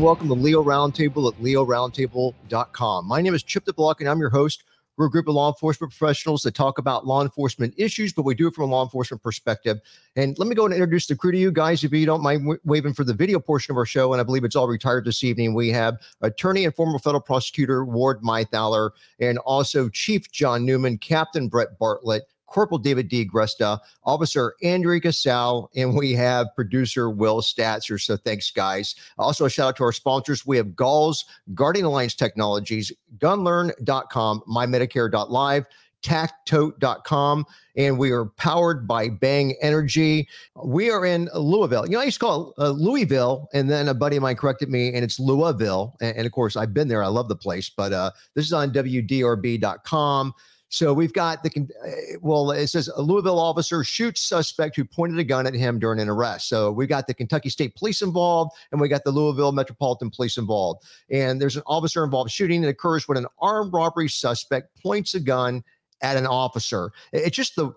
Welcome to Leo Roundtable at LeoRoundtable.com. My name is Chip DeBlock, and I'm your host. We're a group of law enforcement professionals that talk about law enforcement issues, but we do it from a law enforcement perspective. And let me go and introduce the crew to you guys, if you don't mind waving for the video portion of our show. And I believe it's all retired this evening. We have attorney and former federal prosecutor Ward Mythaler, and also Chief John Newman, Captain Brett Bartlett, Corporal David D. Gresta, Officer Andre Casal, and we have producer Will Statzer. So thanks, guys. Also, a shout out to our sponsors. We have Galls, Guardian Alliance Technologies, Gunlearn.com, MyMedicare.live, Tactote.com, and we are powered by Bang Energy. We are in Louisville. You know, I used to call it Louisville, and then a buddy of mine corrected me, and it's Louisville. And of course, I've been there. I love the place, but this is on WDRB.com. So we've got it says a Louisville officer shoots suspect who pointed a gun at him during an arrest. So we've got the Kentucky State Police involved, and we got the Louisville Metropolitan Police involved. And there's an officer involved shooting that occurs when an armed robbery suspect points a gun at an officer. It's just the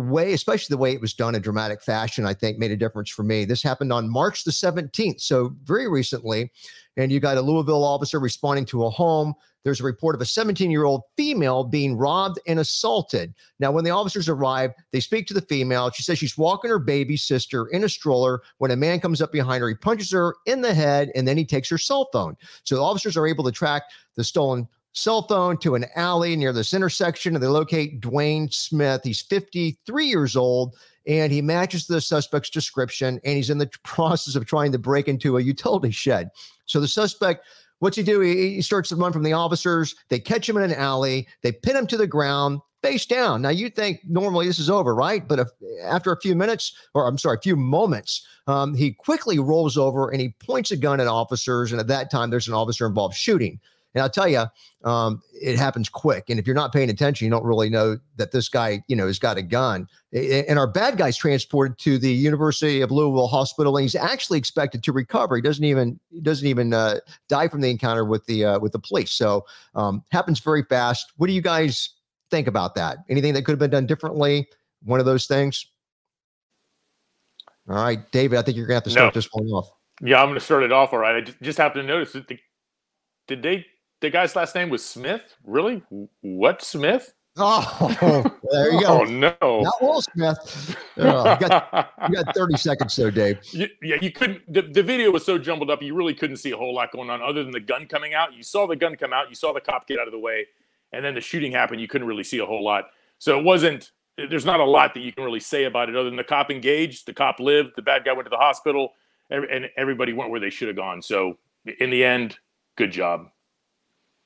way, especially the way it was done in dramatic fashion, I think made a difference for me. This happened on March the 17th, so very recently. And you got a Louisville officer responding to a home. There's a report of a 17-year-old female being robbed and assaulted. Now, when the officers arrive, they speak to the female. She says she's walking her baby sister in a stroller when a man comes up behind her. He punches her in the head, and then he takes her cell phone. So the officers are able to track the stolen cell phone to an alley near this intersection, and they locate Dwayne Smith. He's 53 years old, and he matches the suspect's description, and he's in the process of trying to break into a utility shed. So the suspect, what's he do? He starts to run from the officers. They catch him in an alley. They pin him to the ground, face down. Now, you think normally this is over, right? But after a few moments, he quickly rolls over, and he points a gun at officers, and at that time, there's an officer involved shooting. And I'll tell you, it happens quick. And if you're not paying attention, you don't really know that this guy, you know, has got a gun. And our bad guy's transported to the University of Louisville Hospital, and he's actually expected to recover. He doesn't even die from the encounter with the police. So happens very fast. What do you guys think about that? Anything that could have been done differently? One of those things. All right, David, I think you're gonna have to start this one off. Yeah, I'm gonna start it off. All right, I just happened to notice that the guy's last name was Smith? Really? What Smith? Oh, there you go. Oh, no. Not Will Smith. You got 30 seconds there, Dave. You couldn't. The video was so jumbled up, you really couldn't see a whole lot going on other than the gun coming out. You saw the gun come out. You saw the cop get out of the way. And then the shooting happened. You couldn't really see a whole lot. So there's not a lot that you can really say about it other than the cop engaged, the cop lived, the bad guy went to the hospital, and everybody went where they should have gone. So in the end, good job.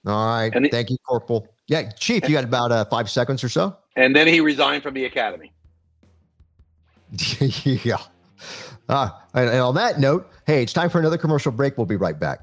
All right. Thank you, Corporal. Yeah, Chief, you got about 5 seconds or so. And then he resigned from the academy. Yeah. And on that note, hey, it's time for another commercial break. We'll be right back.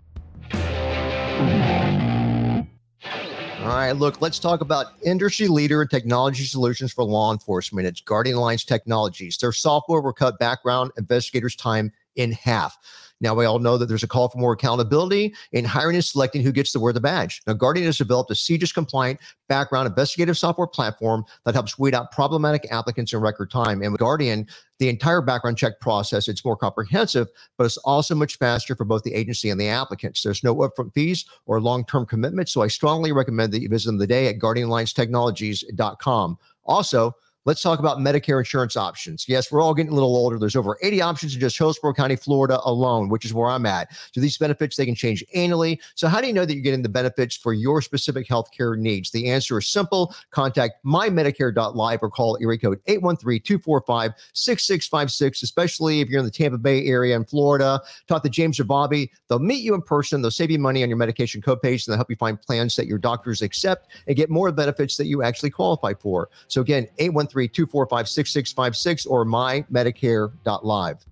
All right, look, let's talk about industry leader in technology solutions for law enforcement. It's Guardian Alliance Technologies. Their software will cut background investigators' time in half. Now, we all know that there's a call for more accountability in hiring and selecting who gets to wear the badge. Now, Guardian has developed a CJIS-compliant background investigative software platform that helps weed out problematic applicants in record time. And with Guardian, the entire background check process, it's more comprehensive, but it's also much faster for both the agency and the applicants. There's no upfront fees or long-term commitments, so I strongly recommend that you visit them today at GuardianAllianceTechnologies.com. Also, let's talk about Medicare insurance options. Yes, we're all getting a little older. There's over 80 options in just Hillsborough County, Florida alone, which is where I'm at. So these benefits, they can change annually. So how do you know that you're getting the benefits for your specific healthcare needs? The answer is simple. Contact MyMedicare.live or call area code 813-245-6656, especially if you're in the Tampa Bay area in Florida. Talk to James or Bobby. They'll meet you in person. They'll save you money on your medication copays, and they'll help you find plans that your doctors accept and get more benefits that you actually qualify for. So again, 813-245-6656 or mymedicare.live.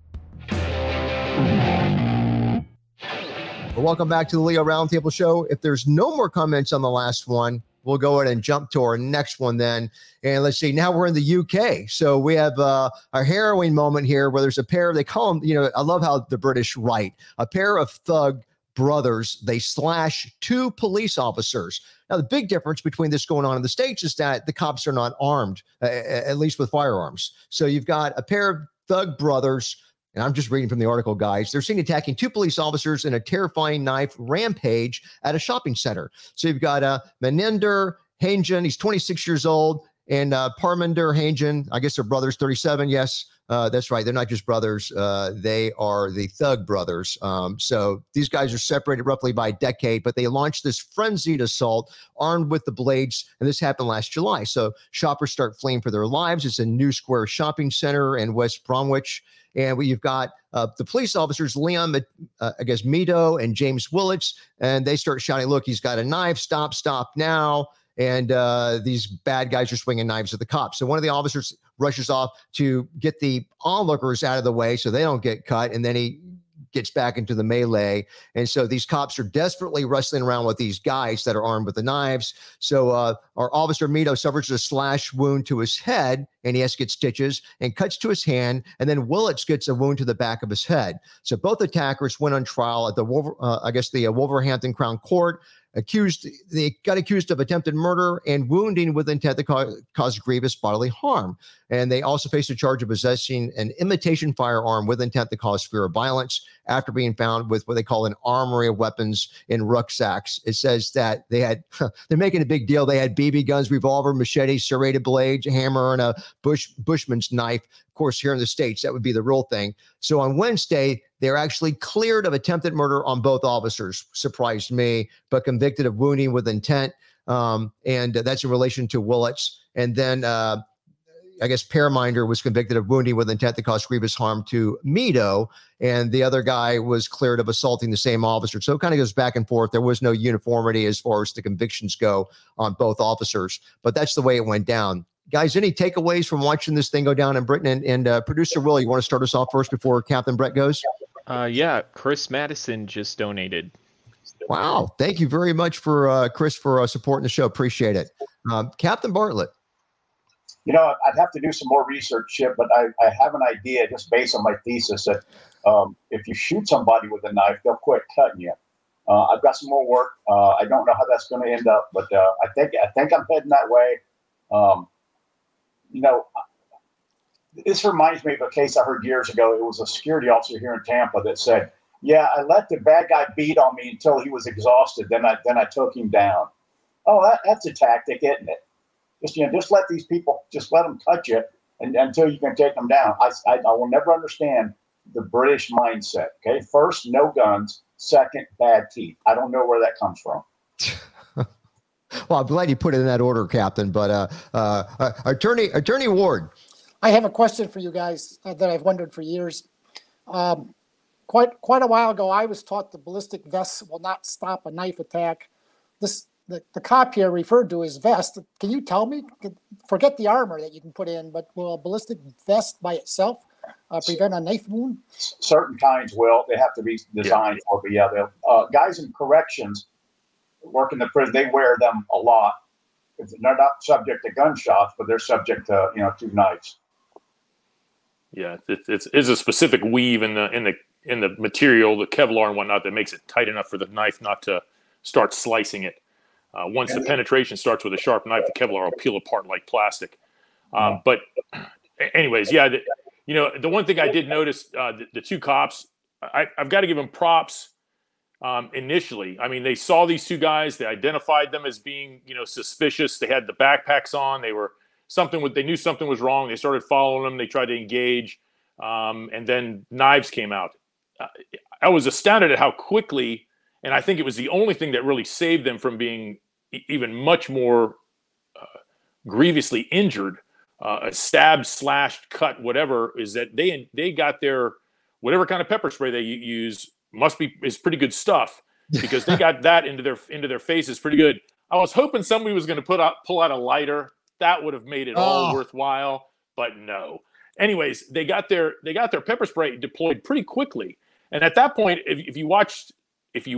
Well, welcome back to the Leo Roundtable Show. If there's no more comments on the last one, we'll go ahead and jump to our next one then. And let's see, now we're in the UK. So we have a harrowing moment here where there's a pair, they call them, you know, I love how the British write, a pair of thug brothers, they slash two police officers. Now, the big difference between this going on in the States is that the cops are not armed, at least with firearms. So you've got a pair of thug brothers And I'm just reading from the article, guys. They're seen attacking two police officers in a terrifying knife rampage at a shopping center. So you've got Maninder Hanjan. He's 26 years old. And Parminder Hanjan, I guess they're brothers, 37. Yes, that's right. They're not just brothers. They are the thug brothers. So these guys are separated roughly by a decade, but they launched this frenzied assault armed with the blades. And this happened last July. So shoppers start fleeing for their lives. It's a New Square shopping center in West Bromwich. And you've got the police officers, Liam, I guess, Mido and James Willits. And they start shouting, look, he's got a knife. Stop, stop now. And these bad guys are swinging knives at the cops. So one of the officers rushes off to get the onlookers out of the way so they don't get cut. And then he gets back into the melee. And so these cops are desperately wrestling around with these guys that are armed with the knives. So our officer Mido suffers a slash wound to his head, and he has to get stitches, and cuts to his hand, and then Willits gets a wound to the back of his head. So both attackers went on trial at the Wolverhampton Crown Court. They got accused of attempted murder and wounding with intent to cause grievous bodily harm. And they also faced a charge of possessing an imitation firearm with intent to cause fear of violence after being found with what they call an armory of weapons in rucksacks. It says that they're making a big deal. They had BB guns, revolver, machete, serrated blades, a hammer, and a bushman's knife. Of course, here in the States, that would be the real thing. So on Wednesday, they're actually cleared of attempted murder on both officers. Surprised me, but convicted of wounding with intent. And that's in relation to Willits. And then I guess Parminder was convicted of wounding with intent to cause grievous harm to Mido. And the other guy was cleared of assaulting the same officer. So it kind of goes back and forth. There was no uniformity as far as the convictions go on both officers. But that's the way it went down. Guys, any takeaways from watching this thing go down in Britain? And producer Will, you want to start us off first before Captain Brett goes? Yeah, Chris Madison just donated. Wow. Thank you very much for Chris for supporting the show. Appreciate it. Captain Bartlett. You know, I'd have to do some more research, Chip, but I have an idea just based on my thesis that if you shoot somebody with a knife, they'll quit cutting you. I've got some more work. I don't know how that's going to end up, but I think I'm heading that way. You know, this reminds me of a case I heard years ago. It was a security officer here in Tampa that said, yeah, I let the bad guy beat on me until he was exhausted. Then I took him down. Oh, that's a tactic, isn't it? Just let these people, just let them cut you until you can take them down. I will never understand the British mindset. Okay. First, no guns. Second, bad teeth. I don't know where that comes from. Well, I'm glad you put it in that order, Captain. But Attorney Ward, I have a question for you guys that I've wondered for years. Quite a while ago, I was taught the ballistic vests will not stop a knife attack. The cop here referred to as vest. Can you tell me? Forget the armor that you can put in, but will a ballistic vest by itself prevent a knife wound? Certain kinds will. They have to be designed for. But guys in corrections. Work in the prison, they wear them a lot. They're not subject to gunshots, but they're subject to to knives. Yeah, it's a specific weave in the material, the Kevlar and whatnot, that makes it tight enough for the knife not to start slicing it. Once the penetration starts with a sharp knife, the Kevlar will peel apart like plastic. But anyways, yeah, the one thing I did notice, the two cops, I've got to give them props. Initially, I mean, they saw these two guys. They identified them as being, suspicious. They had the backpacks on. They knew something was wrong. They started following them. They tried to engage, and then knives came out. I was astounded at how quickly, and I think it was the only thing that really saved them from being even much more grievously injured, stabbed, slashed, cut, whatever. Is that they got their whatever kind of pepper spray they use. Is pretty good stuff, because they got that into their faces pretty good. I was hoping somebody was going to pull out a lighter. That would have made it all worthwhile, but no. Anyways, they got their pepper spray deployed pretty quickly. And at that point, if you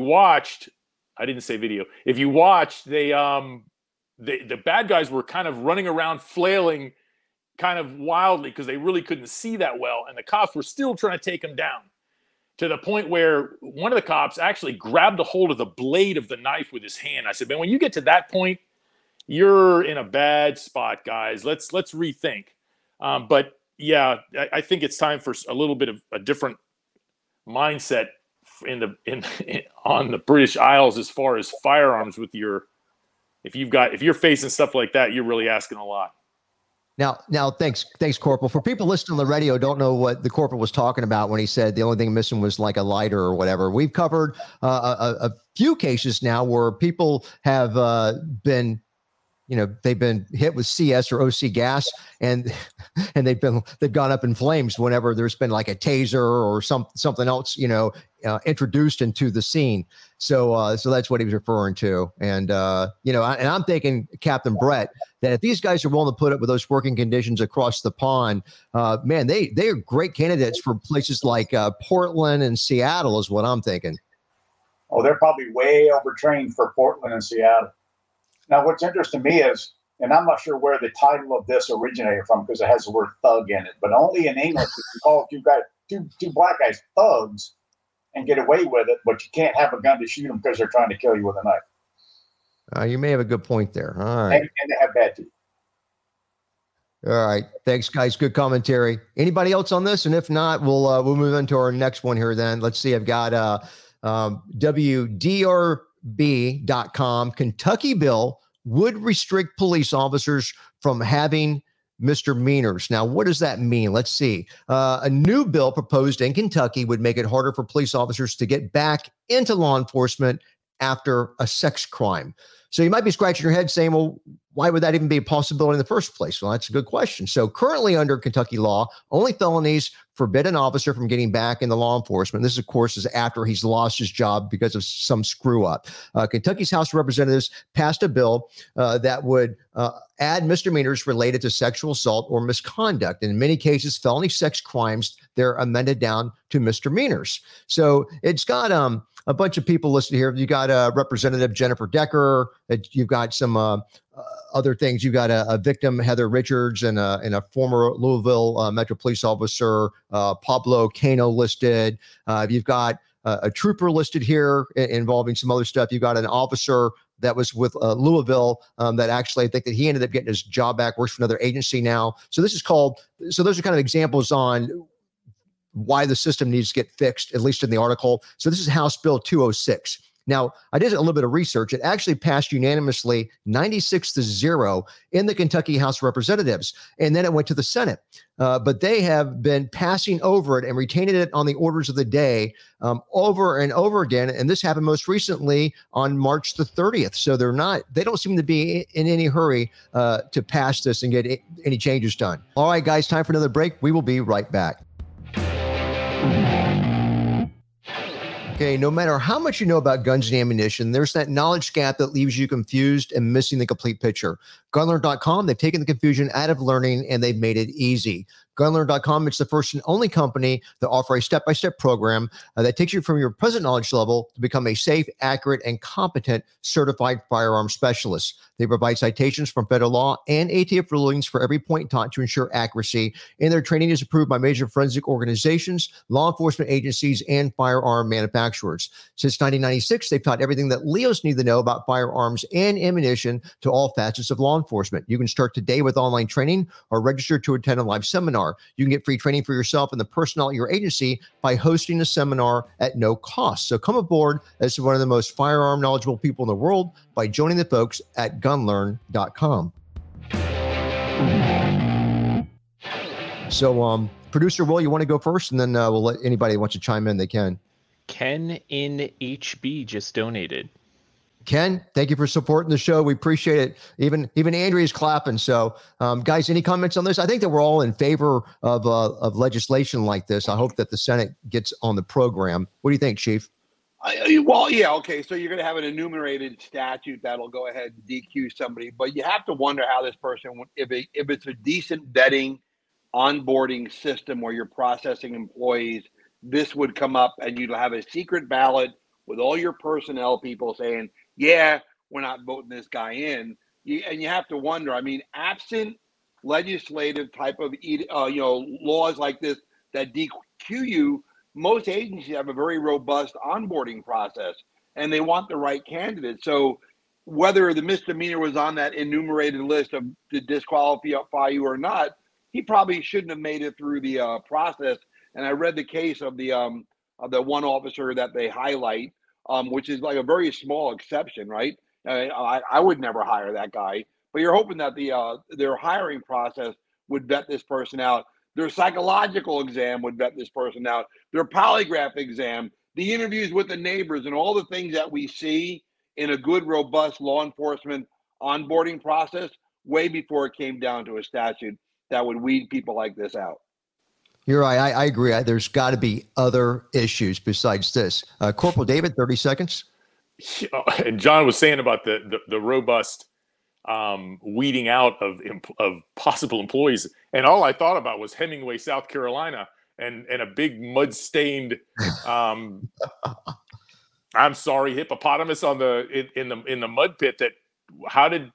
watched, I didn't say video. If you watched, the bad guys were kind of running around flailing kind of wildly because they really couldn't see that well, and the cops were still trying to take them down. To the point where one of the cops actually grabbed a hold of the blade of the knife with his hand. I said, man, when you get to that point, you're in a bad spot, guys. Let's rethink. But yeah, I think it's time for a little bit of a different mindset on the British Isles as far as firearms. With your, if you're facing stuff like that, you're really asking a lot. Now, thanks, Corporal. For people listening on the radio, don't know what the Corporal was talking about when he said the only thing missing was like a lighter or whatever. We've covered a few cases now where people have been, you know, they've been hit with CS or OC gas, and they've gone up in flames whenever there's been like a taser or something else, you know, introduced into the scene. So that's what he was referring to. And, you know, and I'm thinking, Captain Brett, that if these guys are willing to put up with those working conditions across the pond, man, they are great candidates for places like Portland and Seattle is what I'm thinking. Oh, they're probably way overtrained for Portland and Seattle. Now, what's interesting to me is, and I'm not sure where the title of this originated from because it has the word thug in it, but only in England you can call two black guys thugs and get away with it, but you can't have a gun to shoot them because they're trying to kill you with a knife. You may have a good point there. All right. And they have bad teeth. All right. Thanks, guys. Good commentary. Anybody else on this? And if not, we'll move into our next one here then. Let's see. I've got WDRB.com. Kentucky bill would restrict police officers from having misdemeanors. Now, what does that mean? Let's see. A new bill proposed in Kentucky would make it harder for police officers to get back into law enforcement after a sex crime. So you might be scratching your head saying, well, why would that even be a possibility in the first place? Well, that's a good question. So currently under Kentucky law, only felonies forbid an officer from getting back into law enforcement. This, of course, is after he's lost his job because of some screw up. Kentucky's House of Representatives passed a bill that would add misdemeanors related to sexual assault or misconduct. In many cases, felony sex crimes, they're amended down to misdemeanors. So it's got a bunch of people listed here. You got Representative Jennifer Decker. You've got some other things. You've got a victim, Heather Richards, and a former Louisville Metro Police officer, Pablo Cano, listed. You've got a trooper listed here involving some other stuff. You've got an officer that was with Louisville that actually I think that he ended up getting his job back, works for another agency now. So this is called. So those are kind of examples on why the system needs to get fixed, at least in the article. So this is House Bill 206. Now, I did a little bit of research. It actually passed unanimously 96-0 in the Kentucky House of Representatives, and then it went to the Senate. But they have been passing over it and retaining it on the orders of the day over and over again. And this happened most recently on March the 30th. So they don't seem to be in any hurry to pass this and get any changes done. All right, guys, time for another break. We will be right back. Okay, no matter how much you know about guns and ammunition, there's that knowledge gap that leaves you confused and missing the complete picture. Gunlearn.com, they've taken the confusion out of learning and they've made it easy. Gunlearn.com, it's the first and only company that offers a step-by-step program that takes you from your present knowledge level to become a safe, accurate, and competent certified firearm specialist. They provide citations from federal law and ATF rulings for every point taught to ensure accuracy, and their training is approved by major forensic organizations, law enforcement agencies, and firearm manufacturers. Since 1996, they've taught everything that Leos need to know about firearms and ammunition to all facets of law enforcement. You can start today with online training or register to attend a live seminar. You can get free training for yourself and the personnel at your agency by hosting a seminar at no cost. So come aboard as one of the most firearm knowledgeable people in the world by joining the folks at Gunlearn.com. So, Producer Will, you want to go first, and then we'll let anybody who wants to chime in, they can. Ken in HB just donated. Ken, thank you for supporting the show. We appreciate it. Even Andrea's clapping. So, guys, any comments on this? I think that we're all in favor of legislation like this. I hope that the Senate gets on the program. What do you think, Chief? Well, yeah, okay. So you're going to have an enumerated statute that'll go ahead and DQ somebody, but you have to wonder how this person, if it's a decent vetting, onboarding system where you're processing employees, this would come up and you'd have a secret ballot with all your personnel people saying, yeah, we're not voting this guy in. And you have to wonder, I mean, absent legislative type of, laws like this that DQ you, most agencies have a very robust onboarding process and they want the right candidate. So whether the misdemeanor was on that enumerated list to disqualify you or not, he probably shouldn't have made it through the process. And I read the case of the one officer that they highlight, which is like a very small exception, right? I would never hire that guy, but you're hoping that the their hiring process would vet this person out. Their psychological exam would vet this person out. Their polygraph exam, the interviews with the neighbors, and all the things that we see in a good, robust law enforcement onboarding process way before it came down to a statute that would weed people like this out. You're right. I agree. There's got to be other issues besides this. Corporal David, 30 seconds. And John was saying about the robust weeding out of possible employees. And all I thought about was Hemingway, South Carolina, and a big mud-stained, I'm sorry, hippopotamus on the in the mud pit. But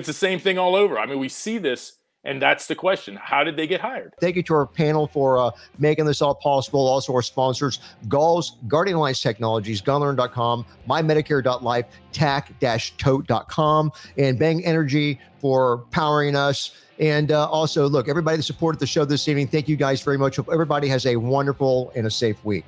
it's the same thing all over. I mean, we see this, and that's the question. How did they get hired? Thank you to our panel for making this all possible. Also our sponsors, Galls, Guardian Alliance Technologies, Gunlearn.com, MyMedicare.live, Tactote.com, and Bang Energy for powering us. And also, look, everybody that supported the show this evening, thank you guys very much. Hope everybody has a wonderful and a safe week.